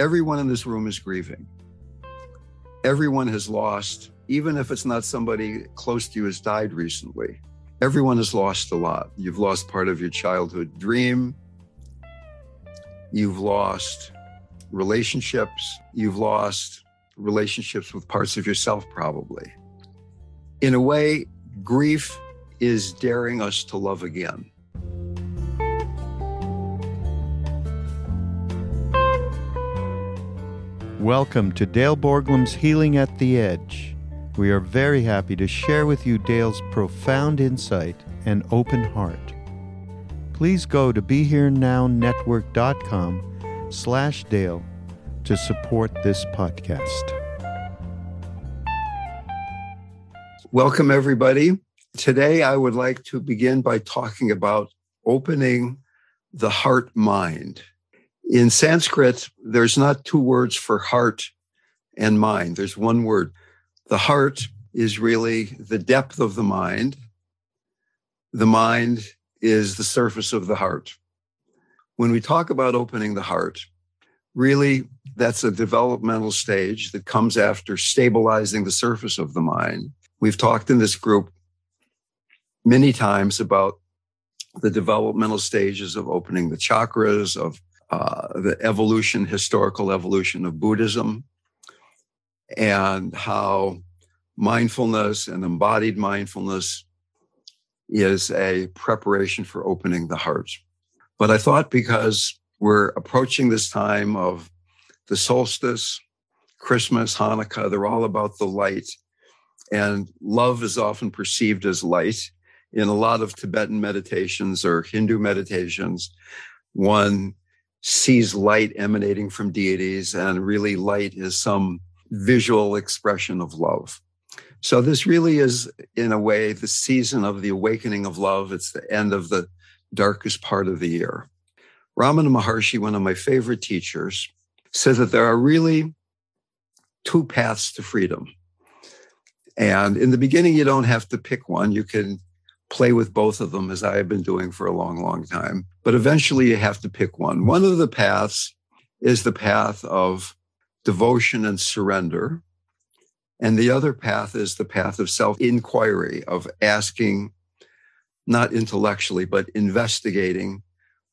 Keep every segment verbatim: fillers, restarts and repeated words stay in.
Everyone in this room is grieving. Everyone has lost, even if it's not somebody close to you has died recently. Everyone has lost a lot. You've lost part of your childhood dream. You've lost relationships. You've lost relationships with parts of yourself, probably. In a way, grief is daring us to love again. Welcome to Dale Borglum's Healing at the Edge. We are very happy to share with you Dale's profound insight and open heart. Please go to BeHereNowNetwork.com slash Dale to support this podcast. Welcome, everybody. Today, I would like to begin by talking about opening the heart-mind. In Sanskrit, there's not two words for heart and mind. There's one word. The heart is really the depth of the mind. The mind is the surface of the heart. When we talk about opening the heart, really, that's a developmental stage that comes after stabilizing the surface of the mind. We've talked in this group many times about the developmental stages of opening the chakras, of Uh, the evolution, historical evolution of Buddhism, and how mindfulness and embodied mindfulness is a preparation for opening the heart. But I thought, because we're approaching this time of the solstice, Christmas, Hanukkah, they're all about the light, and love is often perceived as light. In a lot of Tibetan meditations or Hindu meditations, one sees light emanating from deities, and really light is some visual expression of love. So this really is, in a way, the season of the awakening of love. It's the end of the darkest part of the year. Ramana Maharshi, one of my favorite teachers, said that there are really two paths to freedom. And in the beginning, you don't have to pick one. You can play with both of them, as I have been doing for a long, long time. But eventually you have to pick one. One of the paths is the path of devotion and surrender. And the other path is the path of self-inquiry, of asking, not intellectually, but investigating,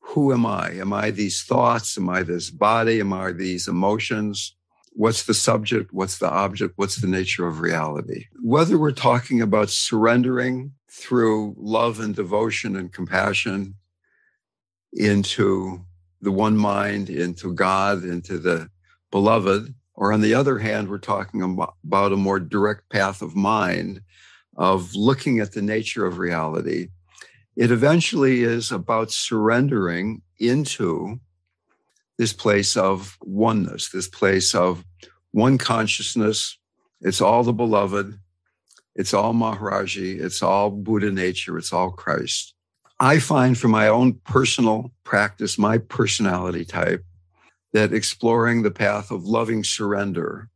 who am I? Am I these thoughts? Am I this body? Am I these emotions? What's the subject? What's the object? What's the nature of reality? Whether we're talking about surrendering through love and devotion and compassion into the one mind, into God, into the beloved, or on the other hand, we're talking about a more direct path of mind of looking at the nature of reality, it eventually is about surrendering into this place of oneness, this place of one consciousness. It's all the beloved. It's all Maharaji. It's all Buddha nature. It's all Christ. I find from my own personal practice, my personality type, that exploring the path of loving surrender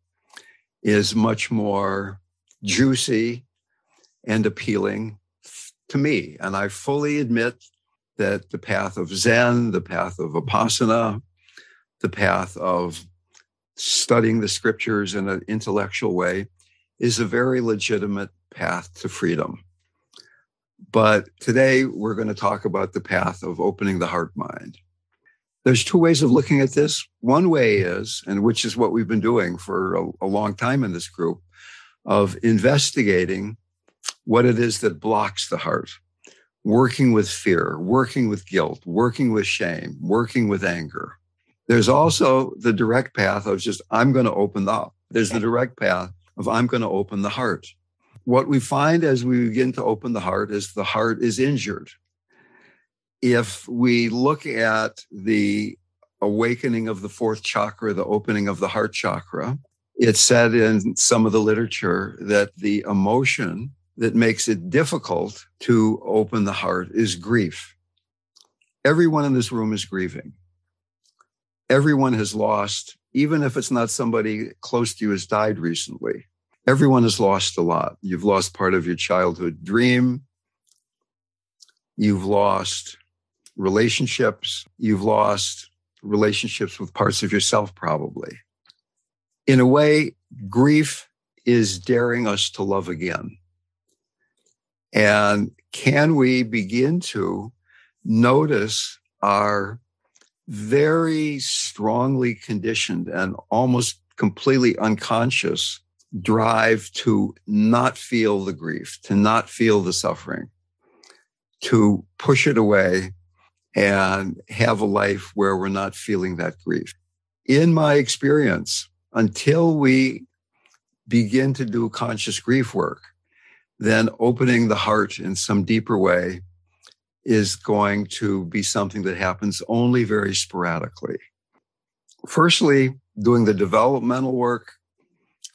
is much more juicy and appealing to me. And I fully admit that the path of Zen, the path of Vipassana, the path of studying the scriptures in an intellectual way is a very legitimate path to freedom. But today we're going to talk about the path of opening the heart-mind. There's two ways of looking at this. One way is, and which is what we've been doing for a, a long time in this group, of investigating what it is that blocks the heart, working with fear, working with guilt, working with shame, working with anger. There's also the direct path of just, I'm going to open up. There's the direct path of, I'm going to open the heart. What we find as we begin to open the heart is the heart is injured. If we look at the awakening of the fourth chakra, the opening of the heart chakra, it's said in some of the literature that the emotion that makes it difficult to open the heart is grief. Everyone in this room is grieving. Everyone has lost, even if it's not somebody close to you has died recently. Everyone has lost a lot. You've lost part of your childhood dream. You've lost relationships. You've lost relationships with parts of yourself, probably. In a way, grief is daring us to love again. And can we begin to notice our very strongly conditioned and almost completely unconscious drive to not feel the grief, to not feel the suffering, to push it away and have a life where we're not feeling that grief? In my experience, until we begin to do conscious grief work, then opening the heart in some deeper way is going to be something that happens only very sporadically. Firstly, doing the developmental work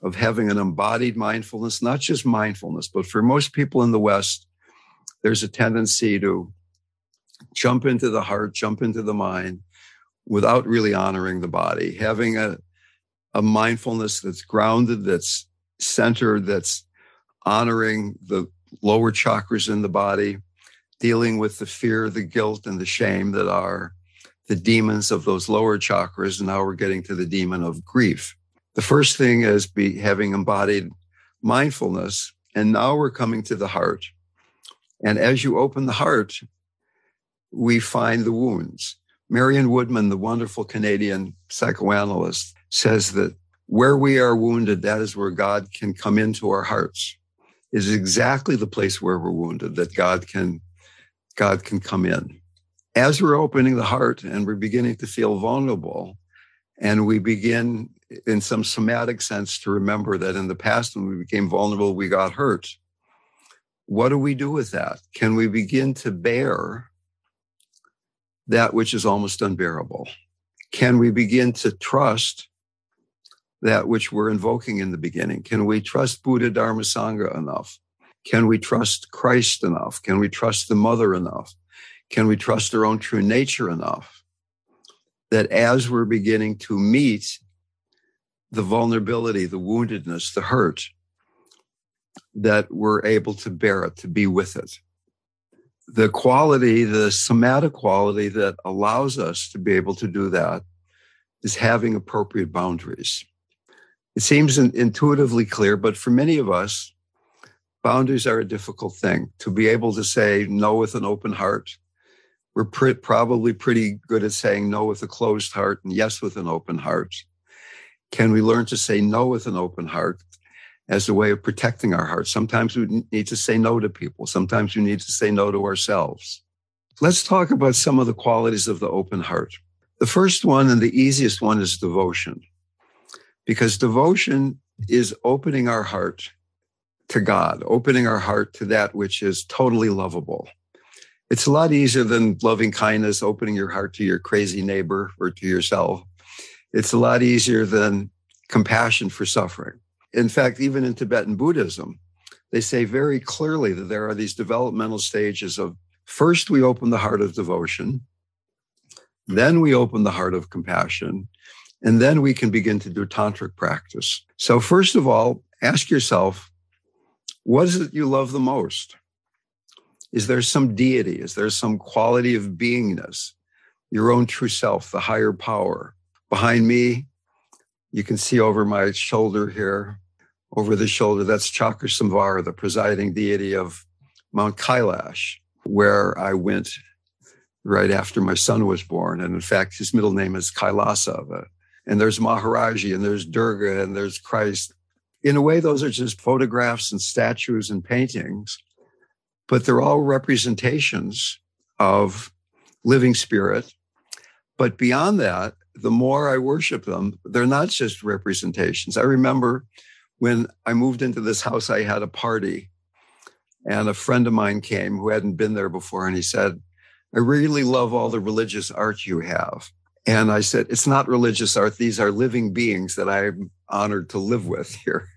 of having an embodied mindfulness, not just mindfulness, but for most people in the West, there's a tendency to jump into the heart, jump into the mind without really honoring the body. Having a, a mindfulness that's grounded, that's centered, that's honoring the lower chakras in the body, dealing with the fear, the guilt, and the shame that are the demons of those lower chakras. And now we're getting to the demon of grief. The first thing is be having embodied mindfulness. And now we're coming to the heart. And as you open the heart, we find the wounds. Marion Woodman, the wonderful Canadian psychoanalyst, says that where we are wounded, that is where God can come into our hearts. It is exactly the place where we're wounded that God can, God can come in. As we're opening the heart and we're beginning to feel vulnerable, and we begin in some somatic sense to remember that in the past when we became vulnerable, we got hurt. What do we do with that? Can we begin to bear that which is almost unbearable? Can we begin to trust that which we're invoking in the beginning? Can we trust Buddha, Dharma, Sangha enough? Can we trust Christ enough? Can we trust the Mother enough? Can we trust our own true nature enough that as we're beginning to meet the vulnerability, the woundedness, the hurt, that we're able to bear it, to be with it? The quality, the somatic quality that allows us to be able to do that is having appropriate boundaries. It seems intuitively clear, but for many of us, boundaries are a difficult thing. To be able to say no with an open heart, we're pre- probably pretty good at saying no with a closed heart and yes with an open heart. Can we learn to say no with an open heart as a way of protecting our hearts? Sometimes we need to say no to people. Sometimes we need to say no to ourselves. Let's talk about some of the qualities of the open heart. The first one and the easiest one is devotion, because devotion is opening our heart to God, opening our heart to that which is totally lovable. It's a lot easier than loving kindness, opening your heart to your crazy neighbor or to yourself. It's a lot easier than compassion for suffering. In fact, even in Tibetan Buddhism, they say very clearly that there are these developmental stages of first we open the heart of devotion, then we open the heart of compassion, and then we can begin to do tantric practice. So first of all, ask yourself, what is it you love the most? Is there some deity? Is there some quality of beingness? Your own true self, the higher power. Behind me, you can see over my shoulder here, over the shoulder, that's Chakrasamvara, the presiding deity of Mount Kailash, where I went right after my son was born. And in fact, his middle name is Kailasava. And there's Maharaji, and there's Durga, and there's Christ. In a way, those are just photographs and statues and paintings, but they're all representations of living spirit. But beyond that, the more I worship them, they're not just representations. I remember when I moved into this house, I had a party, and a friend of mine came who hadn't been there before, and he said, I really love all the religious art you have. And I said, it's not religious art. These are living beings that I'm honored to live with here.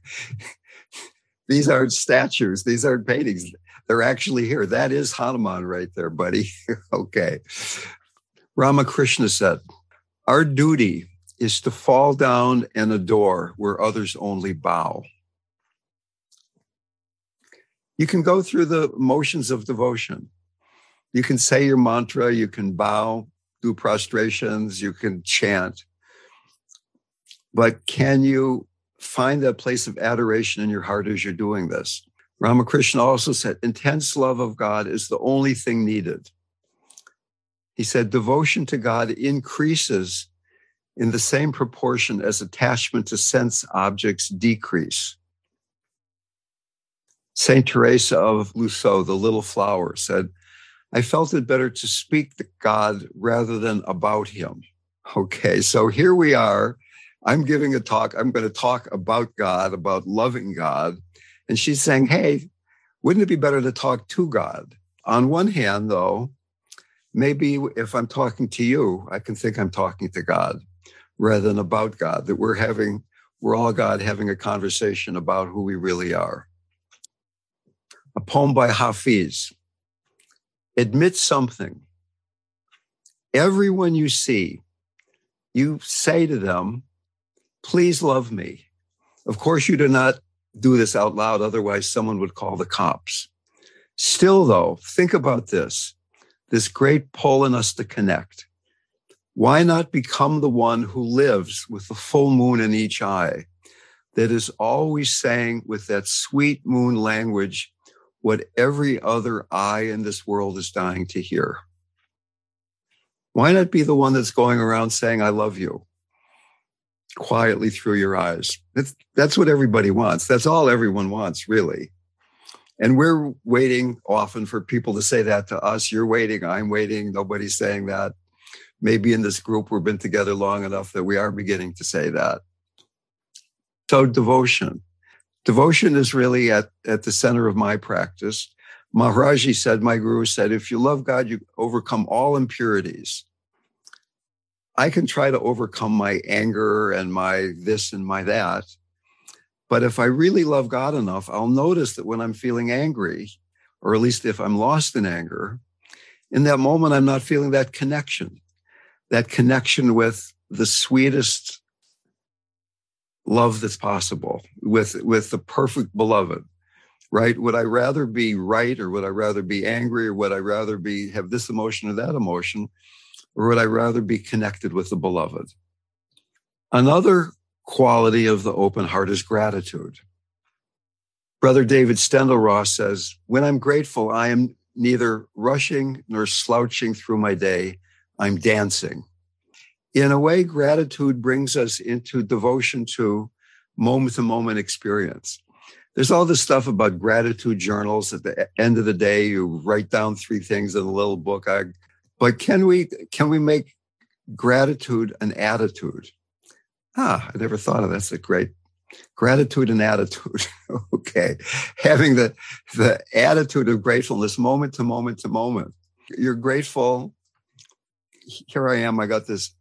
These aren't statues. These aren't paintings. They're actually here. That is Hanuman right there, buddy. Okay. Ramakrishna said, our duty is to fall down and adore where others only bow. You can go through the motions of devotion. You can say your mantra, you can bow, do prostrations, you can chant. But can you find that place of adoration in your heart as you're doing this? Ramakrishna also said, intense love of God is the only thing needed. He said, devotion to God increases in the same proportion as attachment to sense objects decrease. Saint Teresa of Lusso, the little flower, said, I felt it better to speak to God rather than about him. Okay, so here we are. I'm giving a talk. I'm going to talk about God, about loving God. And she's saying, hey, wouldn't it be better to talk to God? On one hand, though, maybe if I'm talking to you, I can think I'm talking to God rather than about God, that we're having, we're all God having a conversation about who we really are. A poem by Hafiz. Admit something. Everyone you see, you say to them, please love me. Of course, you do not do this out loud. Otherwise, someone would call the cops. Still, though, think about this, this great pull in us to connect. Why not become the one who lives with the full moon in each eye, that is always saying with that sweet moon language, what every other eye in this world is dying to hear. Why not be the one that's going around saying, I love you, quietly through your eyes? That's, that's what everybody wants. That's all everyone wants, really. And we're waiting often for people to say that to us. You're waiting, I'm waiting, nobody's saying that. Maybe in this group, we've been together long enough that we are beginning to say that. So devotion. Devotion is really at, at the center of my practice. Maharaji said, my guru said, if you love God, you overcome all impurities. I can try to overcome my anger and my this and my that. But if I really love God enough, I'll notice that when I'm feeling angry, or at least if I'm lost in anger, in that moment, I'm not feeling that connection, that connection with the sweetest love that's possible, with, with the perfect beloved, right? Would I rather be right, or would I rather be angry, or would I rather be have this emotion or that emotion, or would I rather be connected with the beloved? Another quality of the open heart is gratitude. Brother David Steindl-Rast says, when I'm grateful, I am neither rushing nor slouching through my day. I'm dancing. In a way, gratitude brings us into devotion to moment-to-moment experience. There's all this stuff about gratitude journals. At the end of the day, you write down three things in a little book. I, but can we can we make gratitude an attitude? Ah, I never thought of that. That's a great Gratitude and attitude. Okay. Having the, the attitude of gratefulness moment to moment to moment. You're grateful. Here I am. I got this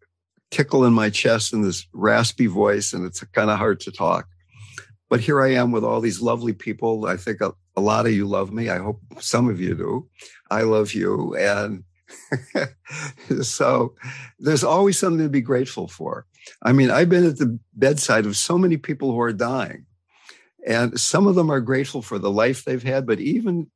tickle in my chest and this raspy voice, and it's kind of hard to talk. But here I am with all these lovely people. I think a, a lot of you love me. I hope some of you do. I love you. And so there's always something to be grateful for. I mean, I've been at the bedside of so many people who are dying, and some of them are grateful for the life they've had, but even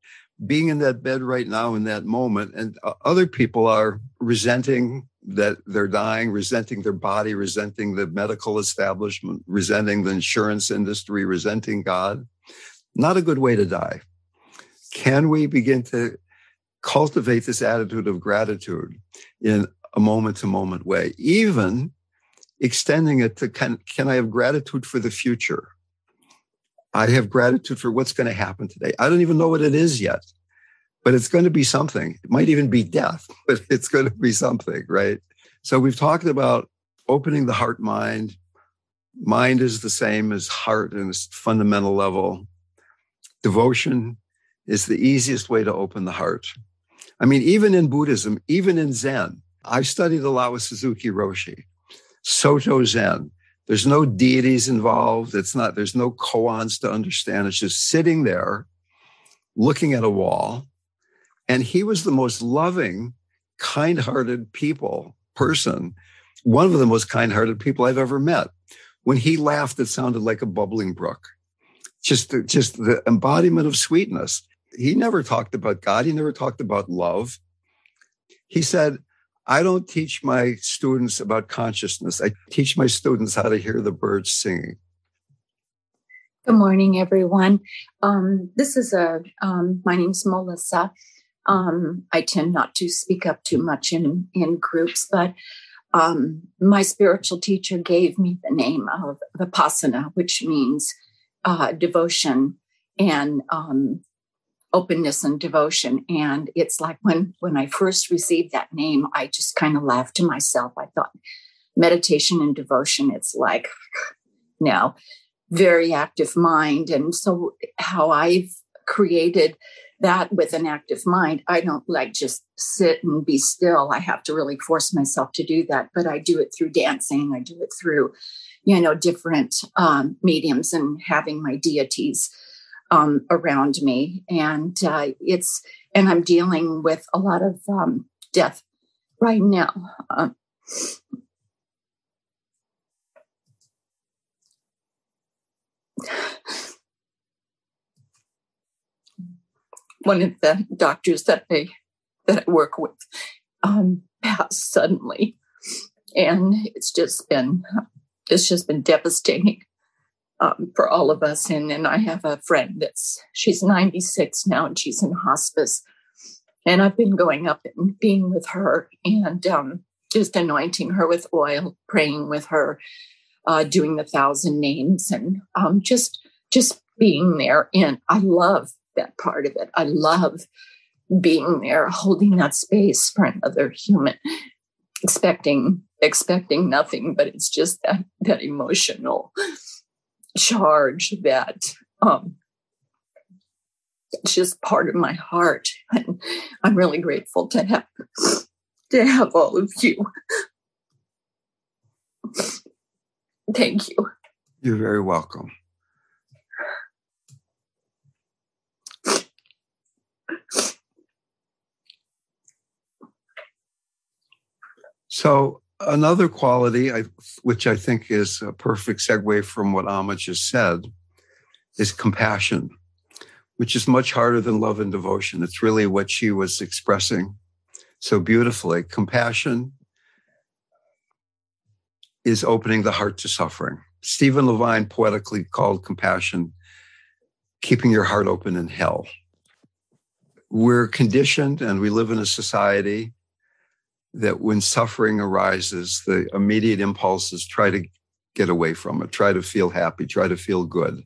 being in that bed right now in that moment, and other people are resenting that they're dying, resenting their body, resenting the medical establishment, resenting the insurance industry, resenting God. Not a good way to die. Can we begin to cultivate this attitude of gratitude in a moment-to-moment way, even extending it to, can, can I have gratitude for the future? I have gratitude for what's going to happen today. I don't even know what it is yet, but it's going to be something. It might even be death, but it's going to be something, right? So we've talked about opening the heart-mind. Mind is the same as heart in its fundamental level. Devotion is the easiest way to open the heart. I mean, even in Buddhism, even in Zen, I've studied a lot with Suzuki Roshi, Soto Zen. There's no deities involved. It's not, there's no koans to understand. It's just sitting there looking at a wall. And he was the most loving, kind-hearted people, person, one of the most kind-hearted people I've ever met. When he laughed, it sounded like a bubbling brook. Just, just the embodiment of sweetness. He never talked about God. He never talked about love. He said, I don't teach my students about consciousness. I teach my students how to hear the birds singing. Good morning, everyone. Um, this is a, um, my name's Melissa. Um, I tend not to speak up too much in, in groups, but um, my spiritual teacher gave me the name of Vipassana, which means uh, devotion and um openness and devotion. And it's like when, when I first received that name, I just kind of laughed to myself. I thought meditation and devotion, it's like, no, very active mind. And so how I've created that with an active mind, I don't like just sit and be still. I have to really force myself to do that, but I do it through dancing. I do it through, you know, different um, mediums and having my deities Um, around me. And uh, it's, and I'm dealing with a lot of um, death right now. Uh, one of the doctors that I, that I work with um, passed suddenly, and it's just been, it's just been devastating. Um, for all of us. And and I have a friend that's, she's ninety-six now, and she's in hospice. And I've been going up and being with her, and um, just anointing her with oil, praying with her, uh, doing the thousand names, and um, just, just being there. And I love that part of it. I love being there, holding that space for another human, expecting, expecting nothing, but it's just that, that emotional charge that um it's just part of my heart, and I'm really grateful to have to have all of you. Thank you. You're very welcome. So another quality, I, which I think is a perfect segue from what Amma just said, is compassion, which is much harder than love and devotion. It's really what she was expressing so beautifully. Compassion is opening the heart to suffering. Stephen Levine poetically called compassion keeping your heart open in hell. We're conditioned, and we live in a society that when suffering arises, the immediate impulse is try to get away from it, try to feel happy, try to feel good.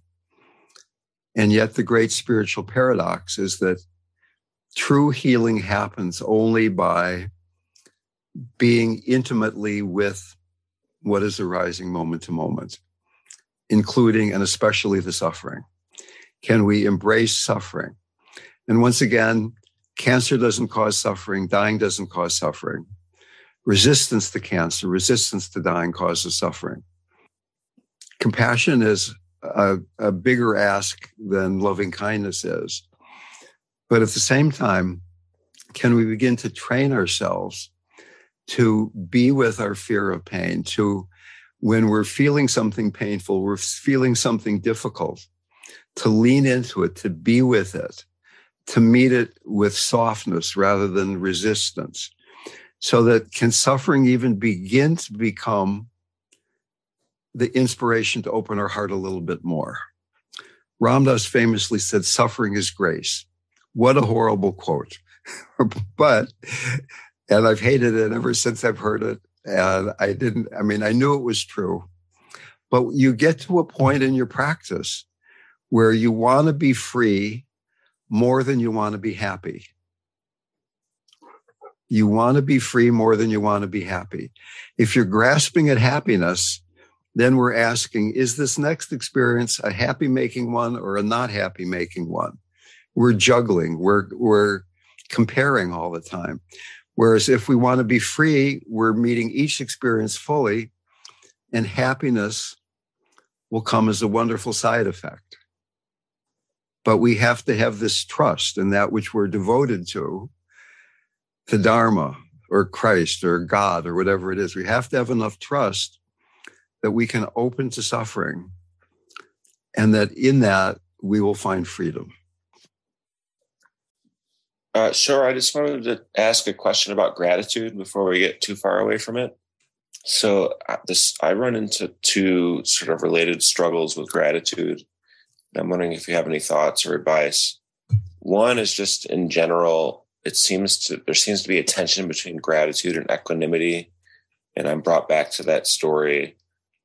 And yet the great spiritual paradox is that true healing happens only by being intimately with what is arising moment to moment. including and especially the suffering? Can we embrace suffering? And once again, cancer doesn't cause suffering. Dying doesn't cause suffering. Resistance to cancer, resistance to dying causes suffering. Compassion is a, a bigger ask than loving kindness is. But at the same time, can we begin to train ourselves to be with our fear of pain, to when we're feeling something painful, we're feeling something difficult, to lean into it, to be with it, to meet it with softness rather than resistance, so that can suffering even begin to become the inspiration to open our heart a little bit more? Ram Dass famously said, suffering is grace. What a horrible quote. But, and I've hated it ever since I've heard it. And I didn't, I mean, I knew it was true. But you get to a point in your practice where you want to be free more than you want to be happy. You want to be free more than you want to be happy. If you're grasping at happiness, then we're asking, is this next experience a happy-making one or a not happy-making one? We're juggling. We're, we're comparing all the time. Whereas if we want to be free, we're meeting each experience fully, and happiness will come as a wonderful side effect. But we have to have this trust in that which we're devoted to, to Dharma or Christ or God or whatever it is. We have to have enough trust that we can open to suffering, and that in that we will find freedom. Uh, sure. I just wanted to ask a question about gratitude before we get too far away from it. So uh, this, I run into two sort of related struggles with gratitude. I'm wondering if you have any thoughts or advice. One is just in general, it seems to, there seems to be a tension between gratitude and equanimity. And I'm brought back to that story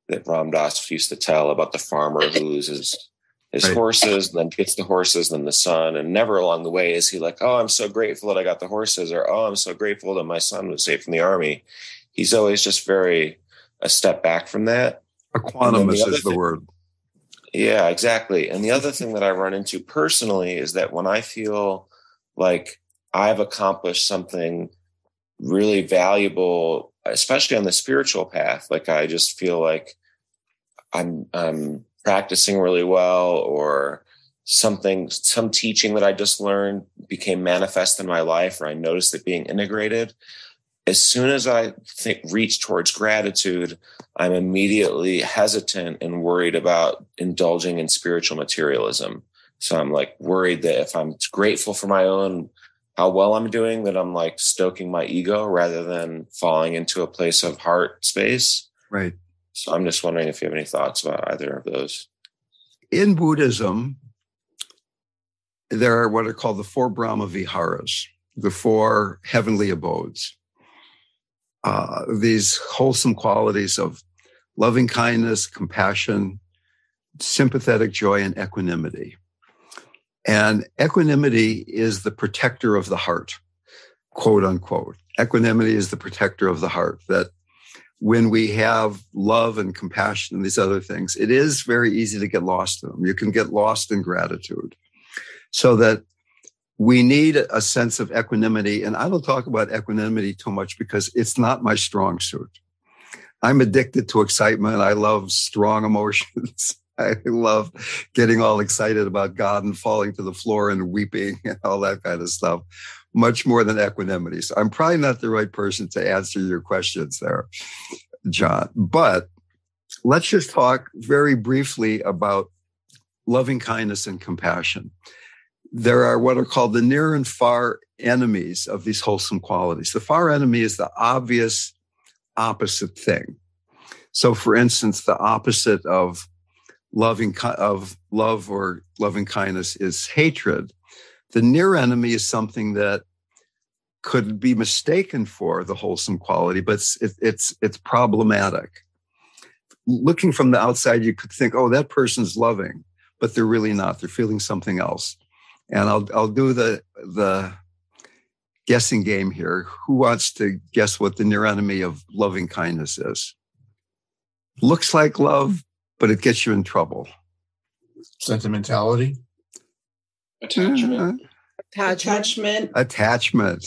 that Ram Dass used to tell about the farmer who loses his right. horses and then gets the horses and then the son. And never along the way is he like, oh, I'm so grateful that I got the horses, or, oh, I'm so grateful that my son was saved from the army. He's always just very a step back from that. Equanimous the is the thing, word. Yeah, exactly. And the other thing that I run into personally is that when I feel like I've accomplished something really valuable, especially on the spiritual path, like I just feel like I'm, I'm practicing really well, or something, some teaching that I just learned became manifest in my life, or I noticed it being integrated. As soon as I think, reach towards gratitude, I'm immediately hesitant and worried about indulging in spiritual materialism. So I'm like worried that if I'm grateful for my own, how well I'm doing, that I'm like stoking my ego rather than falling into a place of heart space. Right. So I'm just wondering if you have any thoughts about either of those. In Buddhism, there are what are called the four Brahma Viharas, the four heavenly abodes. Uh, these wholesome qualities of loving kindness, compassion, sympathetic joy, and equanimity. And equanimity is the protector of the heart, quote unquote. Equanimity is the protector of the heart, that when we have love and compassion and these other things, it is very easy to get lost in them. You can get lost in gratitude. So that we need a sense of equanimity. And I don't talk about equanimity too much because it's not my strong suit. I'm addicted to excitement. I love strong emotions. I love getting all excited about God and falling to the floor and weeping and all that kind of stuff, much more than equanimity. So I'm probably not the right person to answer your questions there, John. But let's just talk very briefly about loving kindness and compassion. There are what are called the near and far enemies of these wholesome qualities. The far enemy is the obvious opposite thing. So, for instance, the opposite of Loving of love or loving kindness is hatred. The near enemy is something that could be mistaken for the wholesome quality, but it's it's it's problematic. Looking from the outside, you could think, "Oh, that person's loving," but they're really not. They're feeling something else. And I'll I'll do the the guessing game here. Who wants to guess what the near enemy of loving kindness is? Looks like love. but it gets you in trouble. Sentimentality? Attachment. Uh, Attachment. Attachment.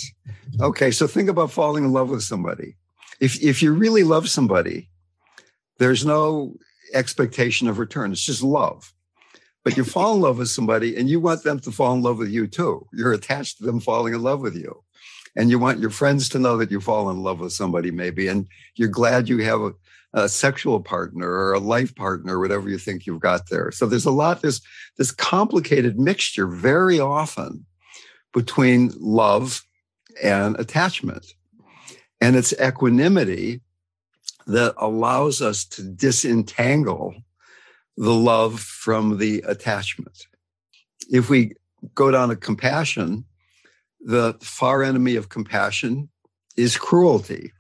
Okay, so think about falling in love with somebody. If if you really love somebody, there's no expectation of return. It's just love. But you fall in love with somebody and you want them to fall in love with you too. You're attached to them falling in love with you. And you want your friends to know that you fall in love with somebody maybe. And you're glad you have a, a sexual partner or a life partner, or whatever you think you've got there. So there's a lot, there's this complicated mixture very often between love and attachment. And it's equanimity that allows us to disentangle the love from the attachment. If we go down to compassion, the far enemy of compassion is cruelty,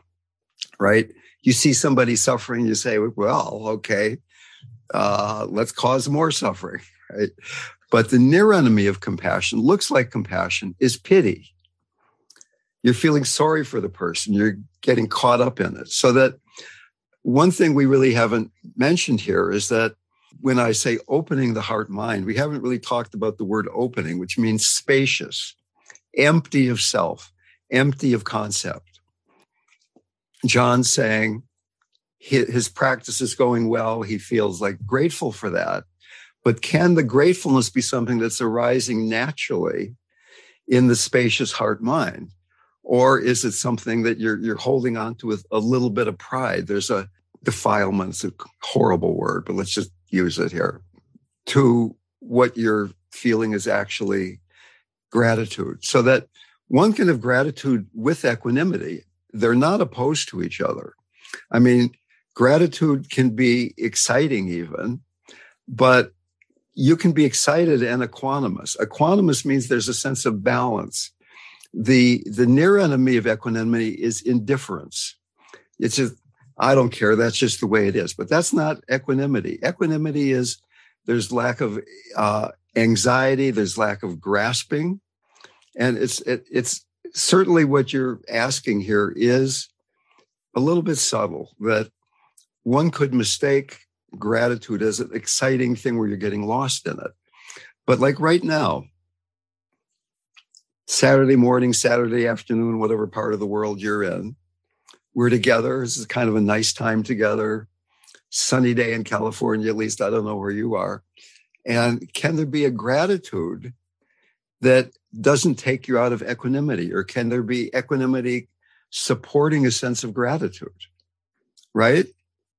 right? You see somebody suffering, you say, well, okay, uh, let's cause more suffering, right? But the near enemy of compassion, looks like compassion, is pity. You're feeling sorry for the person. You're getting caught up in it. So that one thing we really haven't mentioned here is that when I say opening the heart mind, we haven't really talked about the word opening, which means spacious, empty of self, empty of concept. John saying his practice is going well. He feels like grateful for that. But can the gratefulness be something that's arising naturally in the spacious heart mind? Or is it something that you're you're holding on to with a little bit of pride? There's a defilement, it's a horrible word, but let's just use it here, to what you're feeling is actually gratitude. So that one can have gratitude with equanimity. They're not opposed to each other. I mean, gratitude can be exciting even, but you can be excited and equanimous. Equanimous means there's a sense of balance. The the near enemy of equanimity is indifference. It's just, I don't care. That's just the way it is. But that's not equanimity. Equanimity is there's lack of uh, anxiety. There's lack of grasping. And it's it, it's certainly what you're asking here is a little bit subtle, that one could mistake gratitude as an exciting thing where you're getting lost in it. But like right now, Saturday morning, Saturday afternoon, whatever part of the world you're in, we're together. This is kind of a nice time together. Sunny day in California, at least. I don't know where you are. And can there be a gratitude that doesn't take you out of equanimity? Or can there be equanimity supporting a sense of gratitude, right?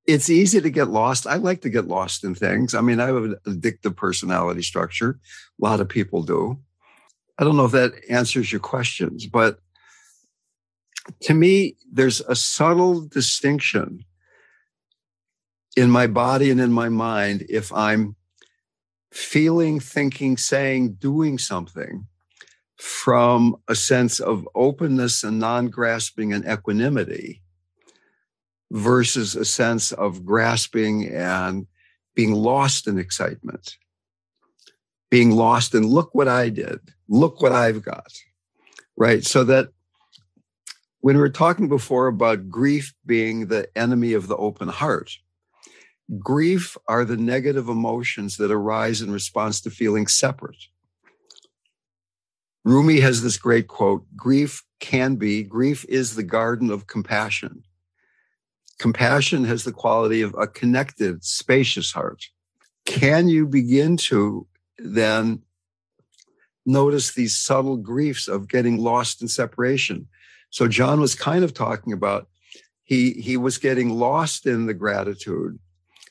It's easy to get lost. I like to get lost in things. I mean, I have an addictive personality structure. A lot of people do. I don't know if that answers your questions, but to me, there's a subtle distinction in my body and in my mind if I'm feeling, thinking, saying, doing something from a sense of openness and non-grasping and equanimity versus a sense of grasping and being lost in excitement, being lost in look what I did. Look what I've got, right? So that when we were talking before about grief being the enemy of the open heart, grief are the negative emotions that arise in response to feeling separate. Rumi has this great quote, grief can be, grief is the garden of compassion. Compassion has the quality of a connected, spacious heart. Can you begin to then notice these subtle griefs of getting lost in separation? So John was kind of talking about, he, he was getting lost in the gratitude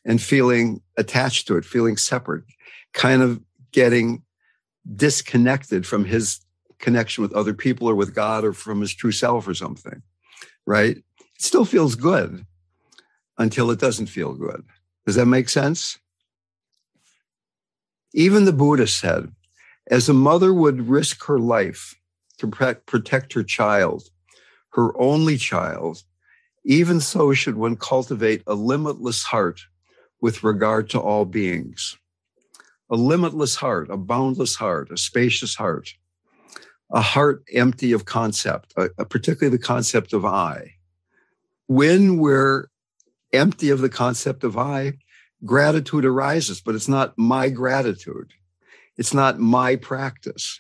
and feeling attached to it, feeling separate, kind of getting disconnected from his connection with other people or with God or from his true self or something, right? It still feels good until it doesn't feel good. Does that make sense? Even the Buddha said, as a mother would risk her life to protect her child, her only child, even so should one cultivate a limitless heart with regard to all beings. A limitless heart, a boundless heart, a spacious heart, a heart empty of concept, particularly the concept of I. When we're empty of the concept of I, gratitude arises, but it's not my gratitude. It's not my practice.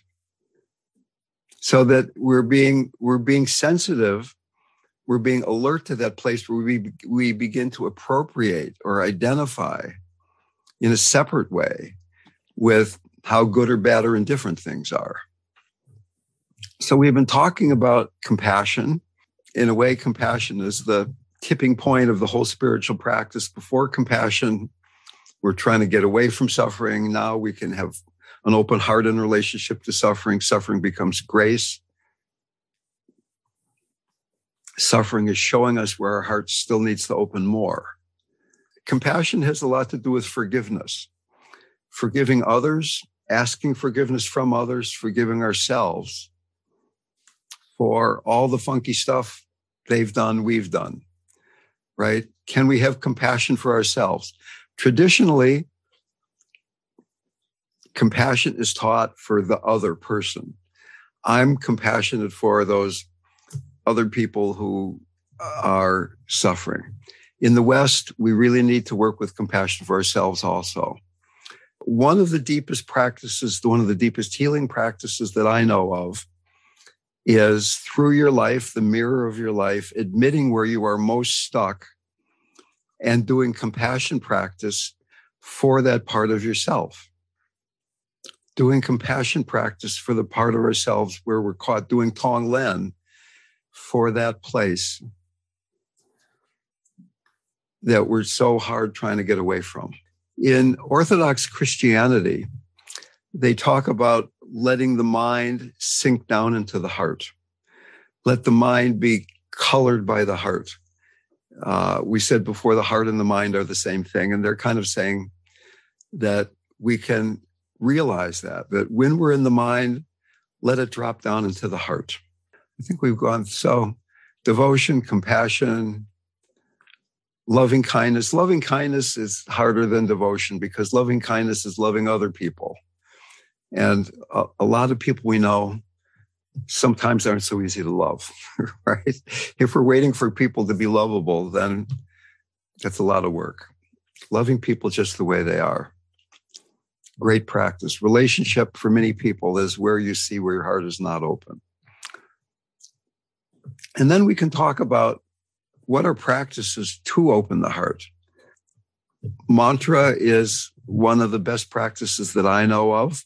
So that we're being, we're being sensitive, we're being alert to that place where we, we begin to appropriate or identify in a separate way with how good or bad or indifferent things are. So we've been talking about compassion. In a way, compassion is the tipping point of the whole spiritual practice. Before compassion, we're trying to get away from suffering. Now we can have an open heart in relationship to suffering. Suffering becomes grace. Suffering is showing us where our heart still needs to open more. Compassion has a lot to do with forgiveness. Forgiving others, asking forgiveness from others, forgiving ourselves for all the funky stuff they've done, we've done, right? Can we have compassion for ourselves? Traditionally, compassion is taught for the other person. I'm compassionate for those other people who are suffering. In the West, we really need to work with compassion for ourselves also. One of the deepest practices, one of the deepest healing practices that I know of is through your life, the mirror of your life, admitting where you are most stuck and doing compassion practice for that part of yourself. Doing compassion practice for the part of ourselves where we're caught, doing Tonglen for that place that we're so hard trying to get away from. In Orthodox Christianity, they talk about letting the mind sink down into the heart. Let the mind be colored by the heart. Uh, we said before, the heart and the mind are the same thing, and they're kind of saying that we can realize that, that when we're in the mind, let it drop down into the heart. I think we've gone, so devotion, compassion, loving kindness. Loving kindness is harder than devotion because loving kindness is loving other people. And a, a lot of people we know sometimes aren't so easy to love, right? If we're waiting for people to be lovable, then that's a lot of work. Loving people just the way they are. Great practice. Relationship for many people is where you see where your heart is not open. And then we can talk about what are practices to open the heart. Mantra is one of the best practices that I know of.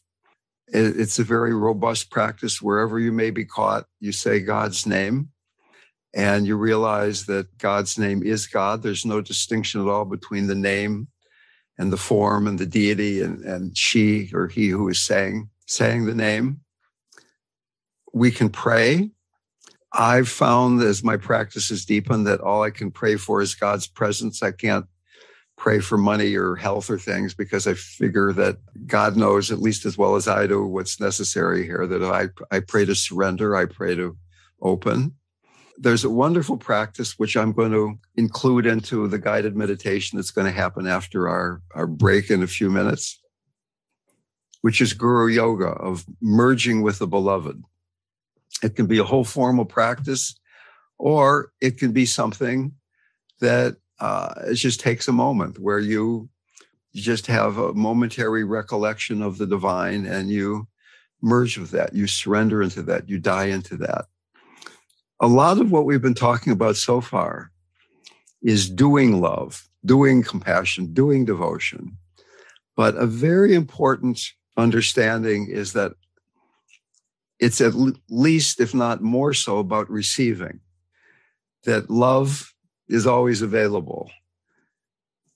It's a very robust practice. Wherever you may be caught, you say God's name, and you realize that God's name is God. There's no distinction at all between the name and the form and the deity and, and she or he who is saying, saying the name. We can pray. I've found as my practice has deepened that all I can pray for is God's presence. I can't pray for money or health or things because I figure that God knows at least as well as I do what's necessary here, that I, I pray to surrender, I pray to open. There's a wonderful practice, which I'm going to include into the guided meditation that's going to happen after our, our break in a few minutes, which is Guru Yoga, of merging with the beloved. It can be a whole formal practice, or it can be something that uh, it just takes a moment where you just have a momentary recollection of the divine and you merge with that. You surrender into that. You die into that. A lot of what we've been talking about so far is doing love, doing compassion, doing devotion. But a very important understanding is that it's at least, if not more so, about receiving. That love is always available.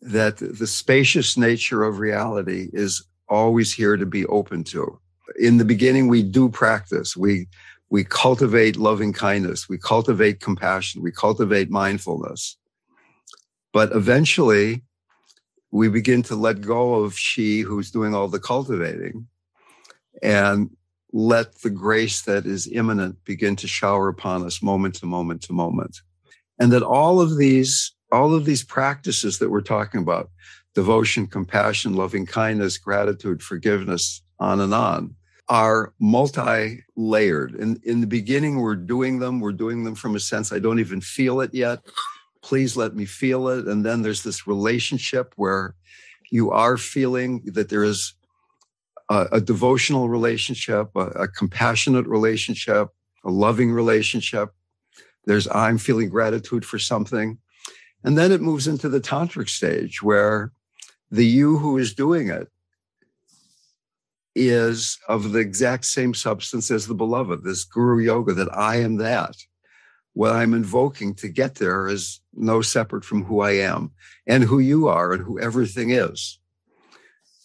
That the spacious nature of reality is always here to be open to. In the beginning, we do practice. We, we cultivate loving kindness. We cultivate compassion. We cultivate mindfulness. But eventually, we begin to let go of she who's doing all the cultivating and let the grace that is imminent begin to shower upon us moment to moment to moment. And that all of these, all of these practices that we're talking about, devotion, compassion, loving kindness, gratitude, forgiveness, on and on, are multi-layered. And in, in the beginning, we're doing them. We're doing them from a sense, I don't even feel it yet. Please let me feel it. And then there's this relationship where you are feeling that there is a, a devotional relationship, a, a compassionate relationship, a loving relationship. There's I'm feeling gratitude for something. And then it moves into the tantric stage where the you who is doing it is of the exact same substance as the beloved, this guru yoga, that I am that. What I'm invoking to get there is no separate from who I am and who you are and who everything is.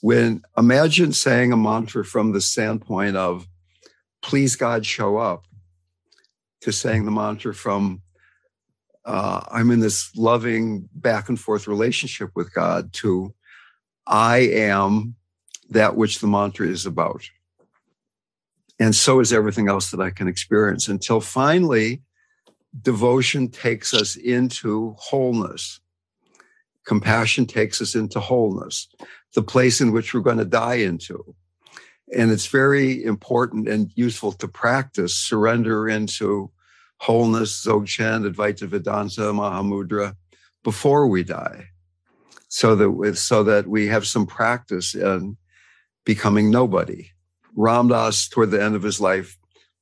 When imagine saying a mantra from the standpoint of, please God show up, to saying the mantra from, uh, I'm in this loving back and forth relationship with God, to I am that which the mantra is about. And so is everything else that I can experience, until finally devotion takes us into wholeness. Compassion takes us into wholeness, the place in which we're going to die into. And it's very important and useful to practice surrender into wholeness, Dzogchen, Advaita Vedanta, Mahamudra, before we die, so that with, so that we have some practice in becoming nobody. Ram Dass, toward the end of his life,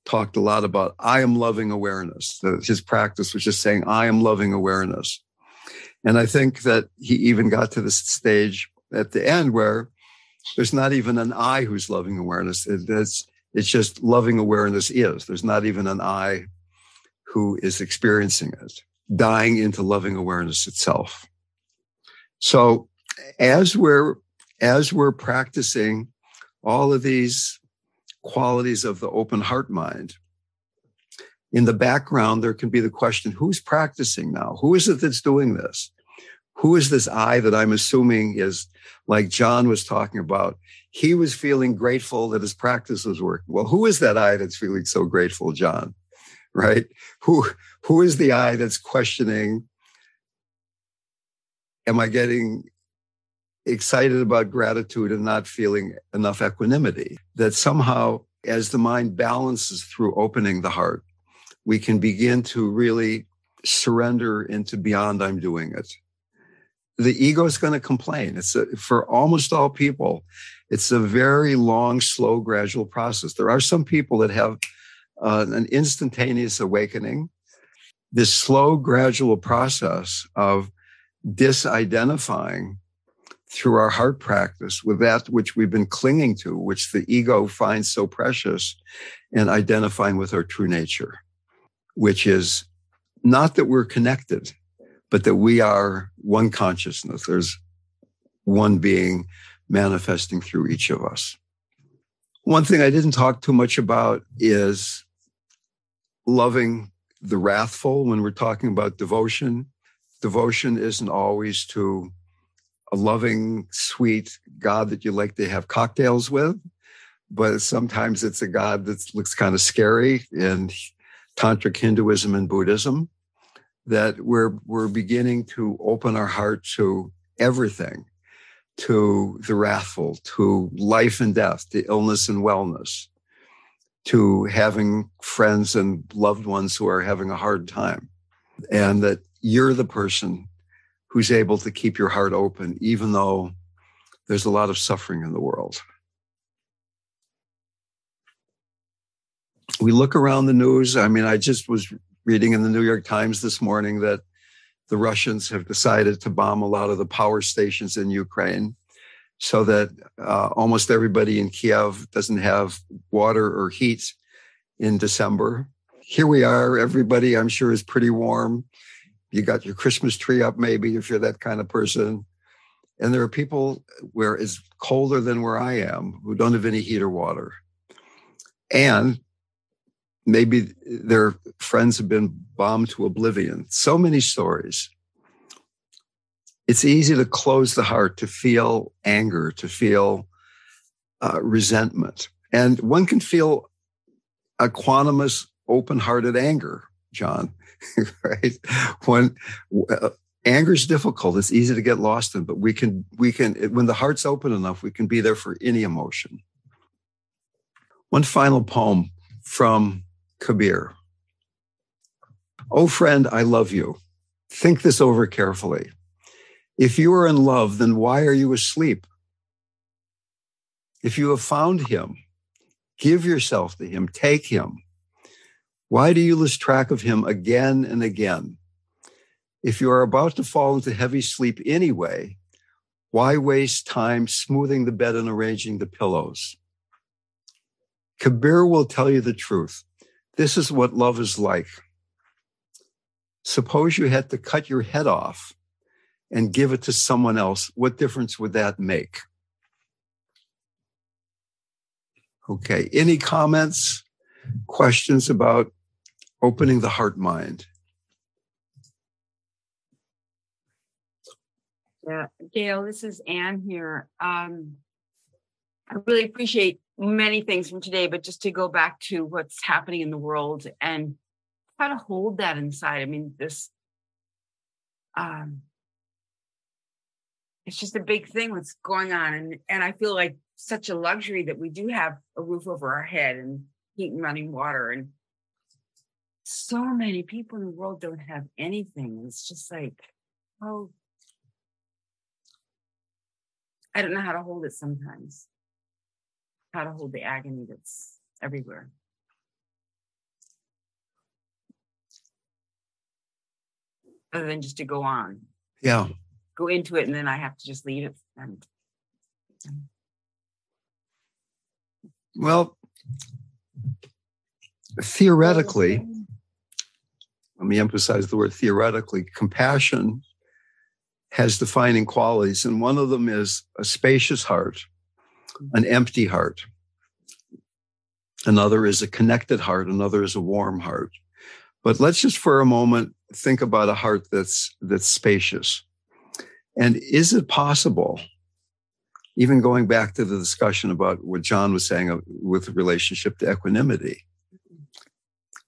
talked a lot about I am loving awareness. His practice was just saying, I am loving awareness. And I think that he even got to this stage at the end where there's not even an I who's loving awareness. It's, it's just loving awareness is. There's not even an I who is experiencing it, dying into loving awareness itself. So as we're, as we're practicing all of these qualities of the open heart mind, in the background, there can be the question, who's practicing now? Who is it that's doing this? Who is this I that I'm assuming is, like John was talking about, he was feeling grateful that his practice was working. Well, who is that I that's feeling so grateful, John, right? Who, who is the I that's questioning, am I getting excited about gratitude and not feeling enough equanimity? That somehow, as the mind balances through opening the heart, we can begin to really surrender into beyond I'm doing it. The ego is going to complain. It's a, for almost all people, it's a very long, slow, gradual process. There are some people that have uh, an instantaneous awakening. This slow, gradual process of disidentifying through our heart practice with that which we've been clinging to, which the ego finds so precious, and identifying with our true nature, which is not that we're connected, but that we are one consciousness. There's one being manifesting through each of us. One thing I didn't talk too much about is loving the wrathful when we're talking about devotion. Devotion isn't always to a loving, sweet God that you like to have cocktails with, but sometimes it's a God that looks kind of scary in tantric Hinduism and Buddhism, that we're, we're beginning to open our heart to everything, to the wrathful, to life and death, to illness and wellness, to having friends and loved ones who are having a hard time, and that you're the person who's able to keep your heart open, even though there's a lot of suffering in the world. We look around the news. I mean, I just was reading in the New York Times this morning that the Russians have decided to bomb a lot of the power stations in Ukraine so that uh, almost everybody in Kiev doesn't have water or heat in December. Here we are. Everybody, I'm sure, is pretty warm. You got your Christmas tree up, maybe, if you're that kind of person. And there are people where it's colder than where I am who don't have any heat or water. And maybe their friends have been bombed to oblivion. So many stories. It's easy to close the heart, to feel anger, to feel uh, resentment. And one can feel equanimous, open-hearted anger, John. Right? When uh, anger is difficult, it's easy to get lost in, but we can, we can, when the heart's open enough, we can be there for any emotion. One final poem from Kabir. Oh, friend, I love you. Think this over carefully. If you are in love, then why are you asleep? If you have found him, give yourself to him, take him. Why do you lose track of him again and again? If you are about to fall into heavy sleep anyway, why waste time smoothing the bed and arranging the pillows? Kabir will tell you the truth. This is what love is like. Suppose you had to cut your head off and give it to someone else. What difference would that make? Okay, any comments, questions about opening the heart-mind? Yeah, Gail, this is Anne here. Um, I really appreciate many things from today, but just to go back to what's happening in the world and how to hold that inside. I mean, this, um, it's just a big thing what's going on. And, and I feel like such a luxury that we do have a roof over our head and heat and running water. And so many people in the world don't have anything. It's just like, oh, I don't know how to hold it sometimes, how to hold the agony that's everywhere. Other than just to go on. Yeah. Go into it, and then I have to just leave it. And, and Well, theoretically, let me emphasize the word theoretically, compassion has defining qualities. And one of them is a spacious heart, an empty heart. Another is a connected heart. Another is a warm heart. But let's just for a moment think about a heart that's that's spacious. And is it possible, even going back to the discussion about what John was saying with relationship to equanimity,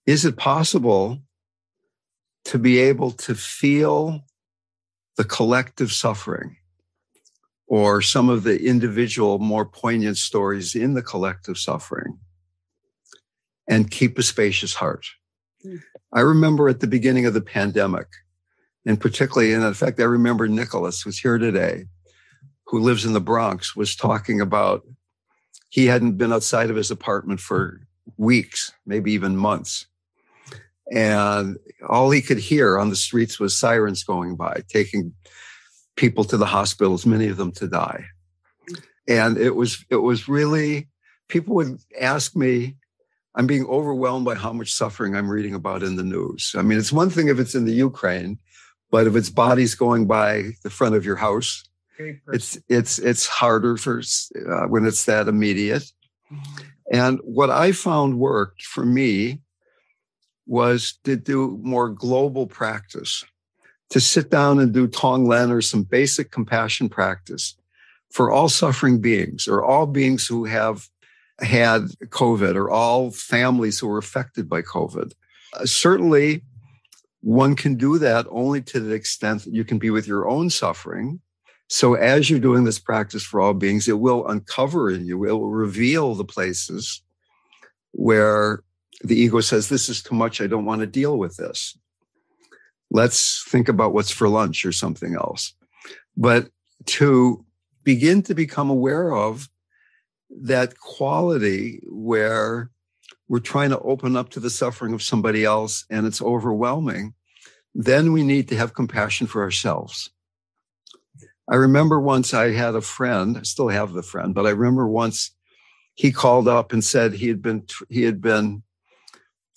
is it possible to be able to feel the collective suffering or some of the individual more poignant stories in the collective suffering and keep a spacious heart? I remember at the beginning of the pandemic, and particularly, and in fact, I remember Nicholas was here today, who lives in the Bronx, was talking about he hadn't been outside of his apartment for weeks, maybe even months. And all he could hear on the streets was sirens going by, taking people to the hospitals, many of them to die. And it was, it was really, people would ask me, I'm being overwhelmed by how much suffering I'm reading about in the news. I mean, it's one thing if it's in the Ukraine, but if it's bodies going by the front of your house, it's it's it's harder for uh, when it's that immediate. And what I found worked for me was to do more global practice, to sit down and do Tonglen or some basic compassion practice for all suffering beings or all beings who have had COVID or all families who were affected by COVID. Uh, certainly, one can do that only to the extent that you can be with your own suffering. So as you're doing this practice for all beings, it will uncover in you, it will reveal the places where the ego says, this is too much, I don't want to deal with this. Let's think about what's for lunch or something else. But to begin to become aware of that quality where we're trying to open up to the suffering of somebody else and it's overwhelming, then we need to have compassion for ourselves. I remember once I had a friend, I still have the friend, but I remember once he called up and said he had been, he had been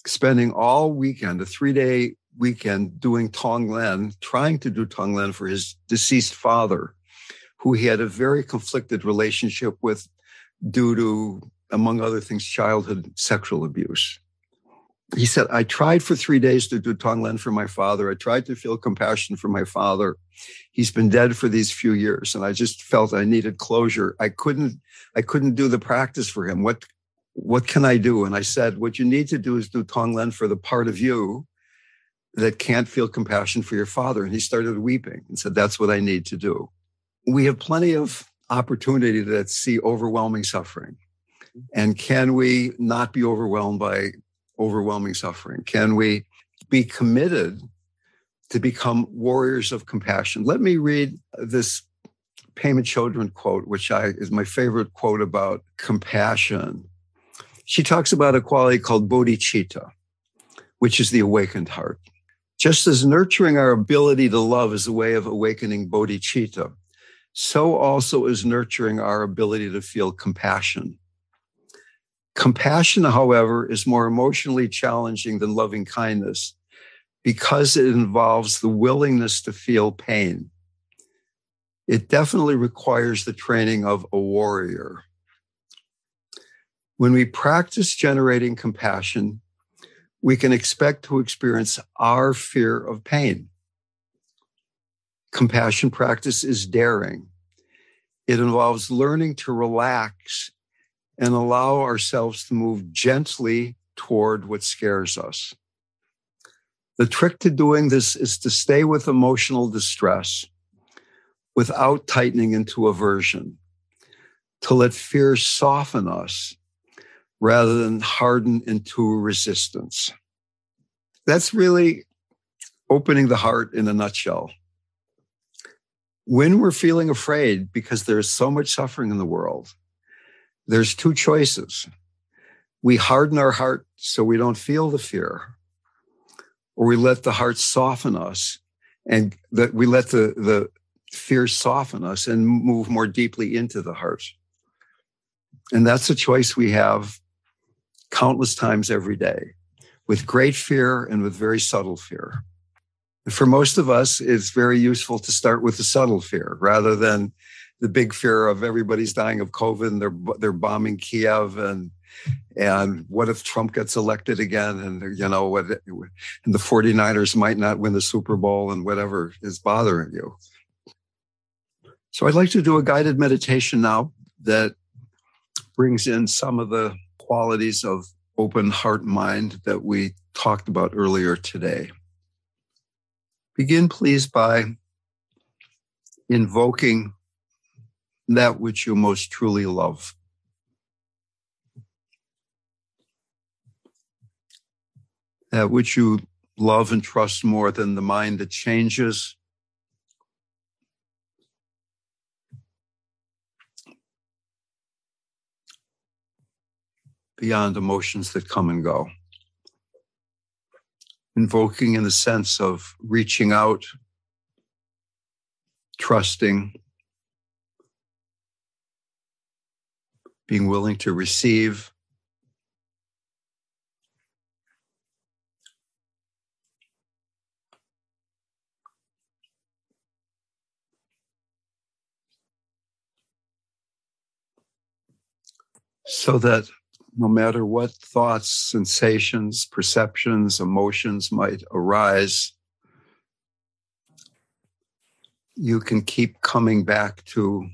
spending all weekend, a three-day weekend doing Tonglen, trying to do Tonglen for his deceased father, who he had a very conflicted relationship with due to, among other things, childhood sexual abuse. He said, I tried for three days to do Tonglen for my father. I tried to feel compassion for my father. He's been dead for these few years, and I just felt I needed closure. I couldn't, I couldn't do the practice for him. What, what can I do? And I said, what you need to do is do Tonglen for the part of you that can't feel compassion for your father. And he started weeping and said, that's what I need to do. We have plenty of opportunity to see overwhelming suffering. And can we not be overwhelmed by overwhelming suffering? Can we be committed to become warriors of compassion. Let me read this Pema Chödrön quote, which I, is my favorite quote about compassion. She talks about a quality called bodhicitta, which is the awakened heart. Just as nurturing our ability to love is a way of awakening bodhicitta, so also is nurturing our ability to feel compassion. Compassion, however, is more emotionally challenging than loving kindness because it involves the willingness to feel pain. It definitely requires the training of a warrior. When we practice generating compassion, we can expect to experience our fear of pain. Compassion practice is daring. It involves learning to relax and allow ourselves to move gently toward what scares us. The trick to doing this is to stay with emotional distress without tightening into aversion, to let fear soften us rather than harden into resistance. That's really opening the heart in a nutshell. When we're feeling afraid, because there's so much suffering in the world, there's two choices. We harden our heart so we don't feel the fear, or we let the heart soften us, and that we let the, the fear soften us and move more deeply into the heart. And that's a choice we have countless times every day, with great fear and with very subtle fear. And for most of us, it's very useful to start with the subtle fear rather than the big fear of everybody's dying of COVID and they're, they're bombing Kiev and and what if Trump gets elected again and, you know, what, and the forty-niners might not win the Super Bowl and whatever is bothering you. So I'd like to do a guided meditation now that brings in some of the qualities of open heart mind that we talked about earlier today. Begin, please, by invoking that which you most truly love. That which you love and trust more than the mind that changes, beyond emotions that come and go. Invoking in the sense of reaching out, trusting, being willing to receive, so that no matter what thoughts, sensations, perceptions, emotions might arise, you can keep coming back to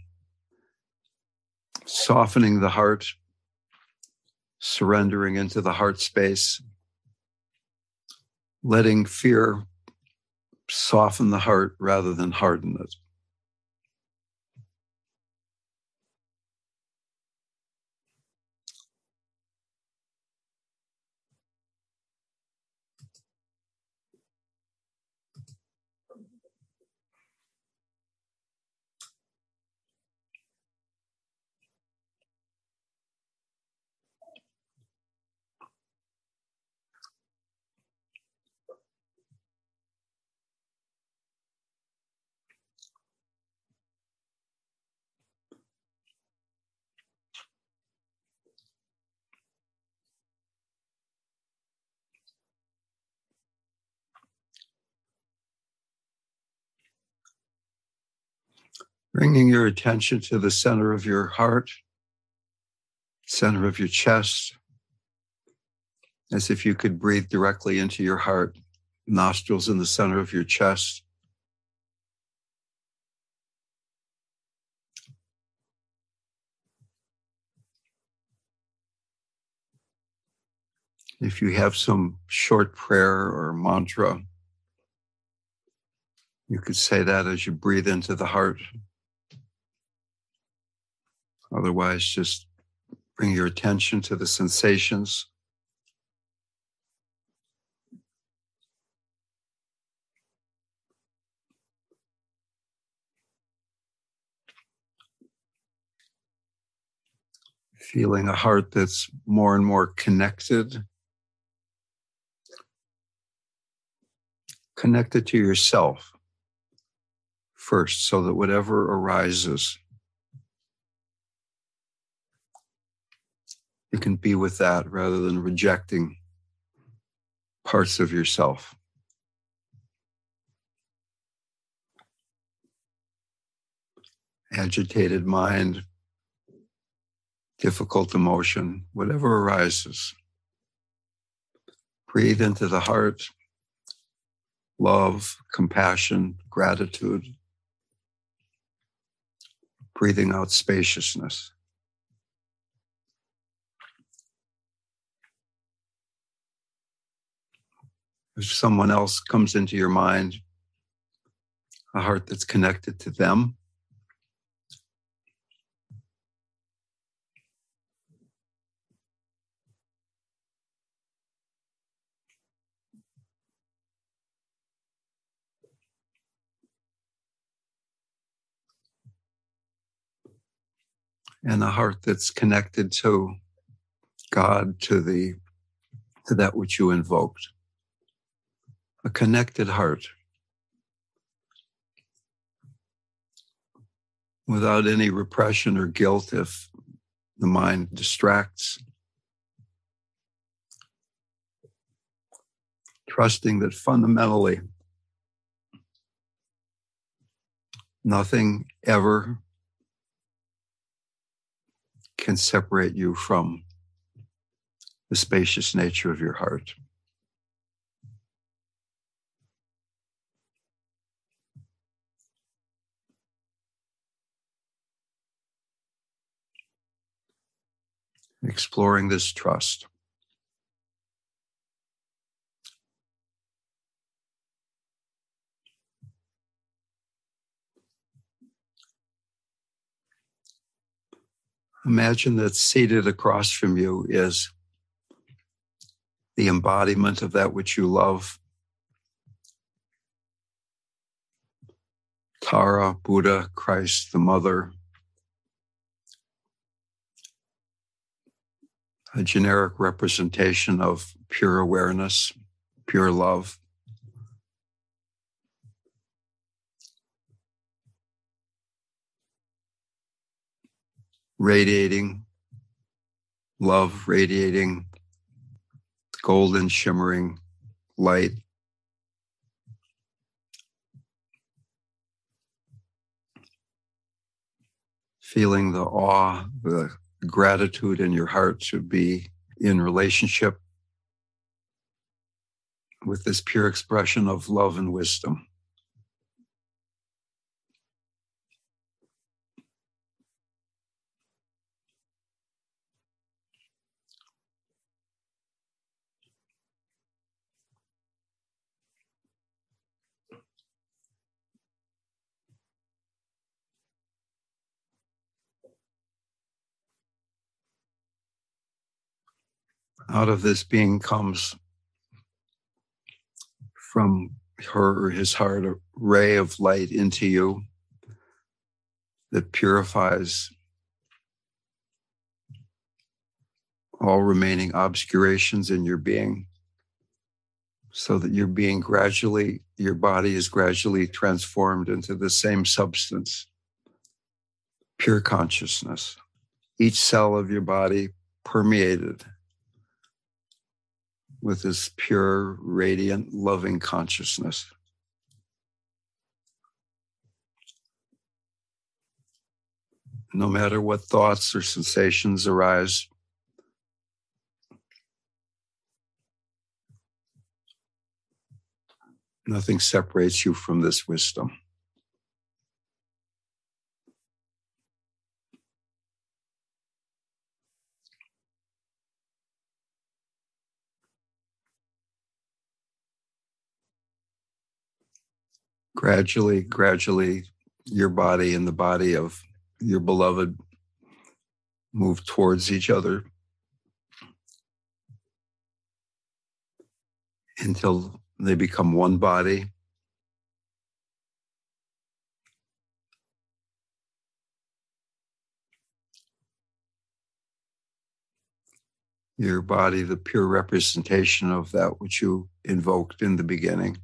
softening the heart, surrendering into the heart space, letting fear soften the heart rather than harden it. Bringing your attention to the center of your heart, center of your chest, as if you could breathe directly into your heart, nostrils in the center of your chest. If you have some short prayer or mantra, you could say that as you breathe into the heart. Otherwise, just bring your attention to the sensations. feeling a heart that's more and more connected, connected to yourself first, so that whatever arises, you can be with that rather than rejecting parts of yourself. Agitated mind, difficult emotion, whatever arises. Breathe into the heart, love, compassion, gratitude. Breathing out spaciousness. If someone else comes into your mind, a heart that's connected to them, and a heart that's connected to God, to the to that which you invoked. A connected heart, without any repression or guilt if the mind distracts. Trusting that fundamentally nothing ever can separate you from the spacious nature of your heart. Exploring this trust. Imagine that seated across from you is the embodiment of that which you love. Tara, Buddha, Christ, the Mother. A generic representation of pure awareness, pure love. Radiating love, radiating golden shimmering light. Feeling the awe, the gratitude in your heart to be in relationship with this pure expression of love and wisdom. Out of this being comes from her or his heart a ray of light into you that purifies all remaining obscurations in your being, so that your being gradually, your body is gradually transformed into the same substance, pure consciousness. Each cell of your body permeated with this pure, radiant, loving consciousness. No matter what thoughts or sensations arise, nothing separates you from this wisdom. Gradually, gradually, your body and the body of your beloved move towards each other until they become one body. your body the pure representation of that which you invoked in the beginning.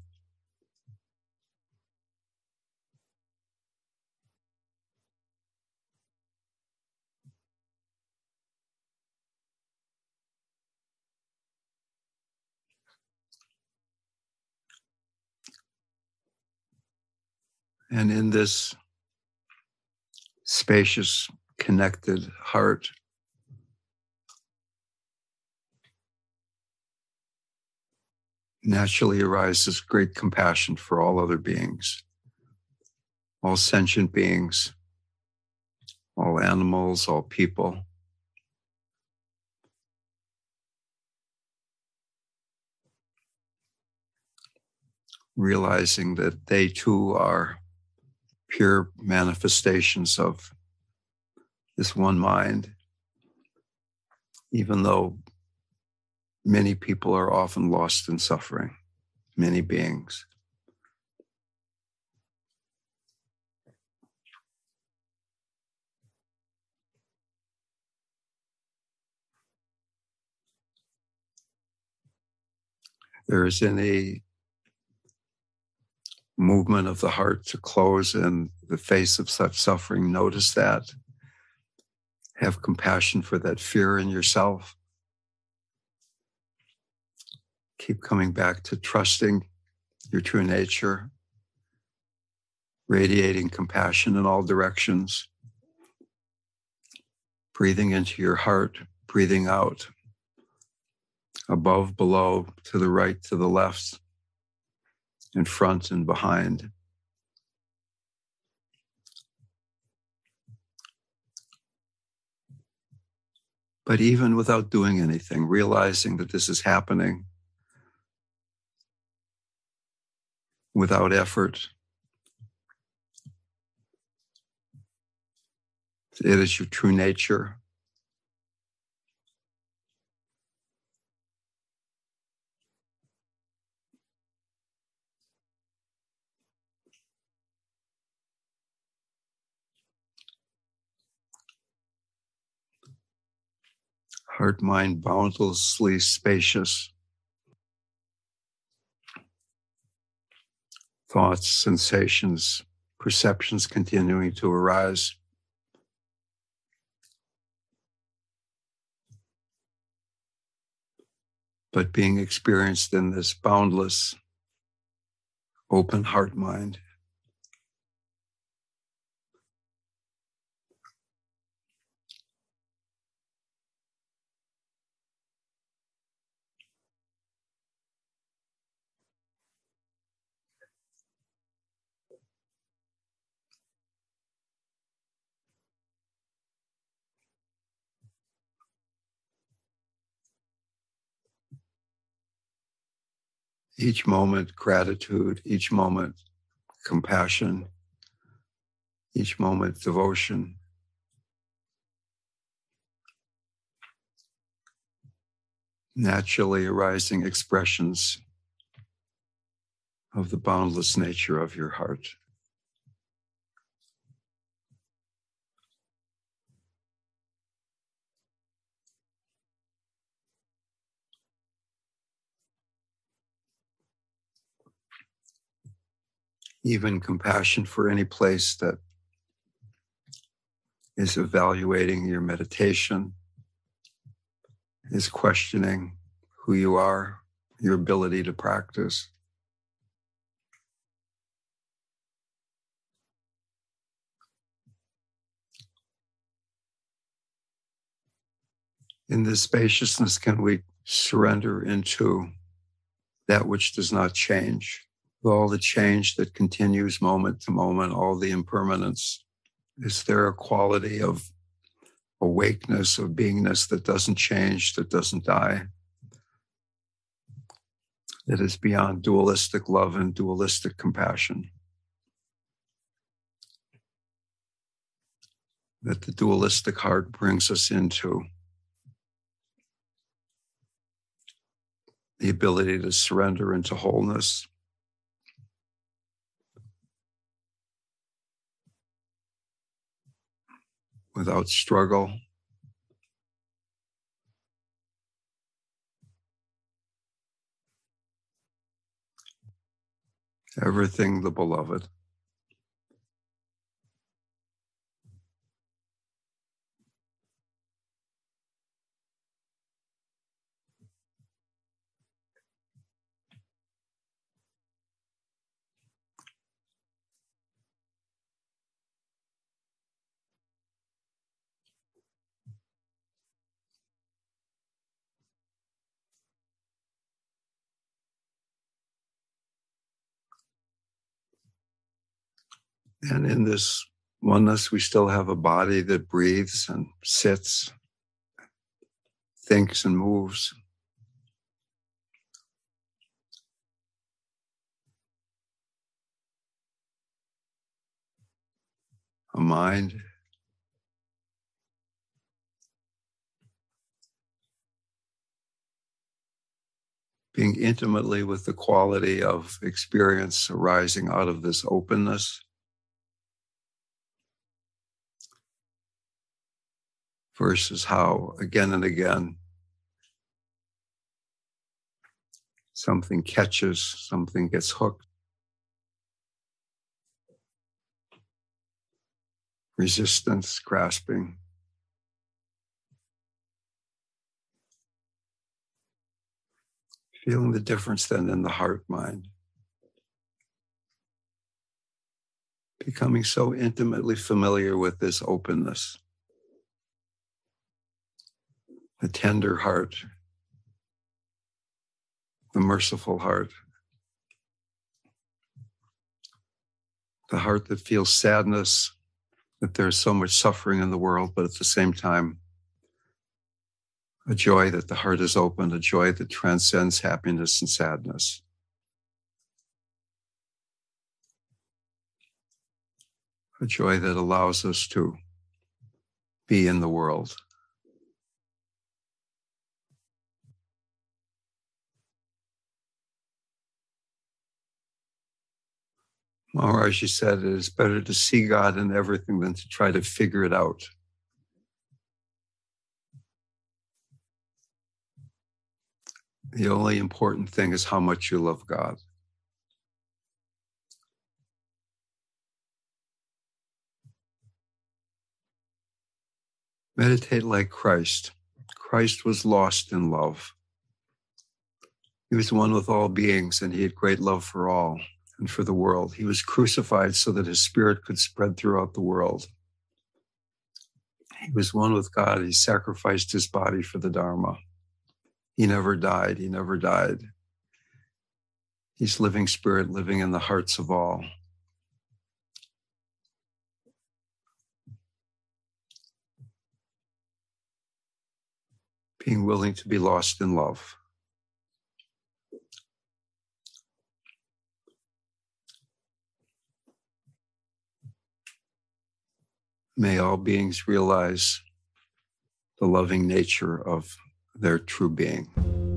And in this spacious, connected heart, naturally arises great compassion for all other beings, all sentient beings, all animals, all people. Realizing that they too are pure manifestations of this one mind, even though many people are often lost in suffering, many beings. There is any movement of the heart to close in the face of such suffering. Notice that. Have compassion for that fear in yourself. Keep coming back to trusting your true nature, radiating compassion in all directions, breathing into your heart, breathing out, above, below, to the right, to the left, in front and behind. But even without doing anything, realizing that this is happening without effort, it is your true nature. Heart, mind, boundlessly spacious. Thoughts, sensations, perceptions continuing to arise. But being experienced in this boundless, open heart, mind. Each moment, gratitude, each moment, compassion, each moment, devotion. Naturally arising expressions of the boundless nature of your heart. Even compassion for any place that is evaluating your meditation, is questioning who you are, your ability to practice. In this spaciousness, can we surrender into that which does not change? All the change that continues moment to moment, all the impermanence. Is there a quality of awakeness, of beingness that doesn't change, that doesn't die? That is beyond dualistic love and dualistic compassion. That the dualistic heart brings us into the ability to surrender into wholeness. Without struggle, everything the beloved. And in this oneness, we still have a body that breathes and sits, thinks and moves. A mind. Being intimately with the quality of experience arising out of this openness. Versus how, again and again, something catches, something gets hooked. Resistance, grasping. Feeling the difference then in the heart-mind. Becoming so intimately familiar with this openness. The tender heart, the merciful heart, the heart that feels sadness, that there's so much suffering in the world, but at the same time, a joy that the heart is open, a joy that transcends happiness and sadness. A joy that allows us to be in the world. Maharaji said, it is better to see God in everything than to try to figure it out. The only important thing is how much you love God. Meditate like Christ. Christ was lost in love. He was one with all beings, and he had great love for all. And for the world. He was crucified so that his spirit could spread throughout the world. He was one with God. He sacrificed his body for the Dharma. He never died. He never died. He's living spirit, living in the hearts of all. Being willing to be lost in love. May all beings realize the loving nature of their true being.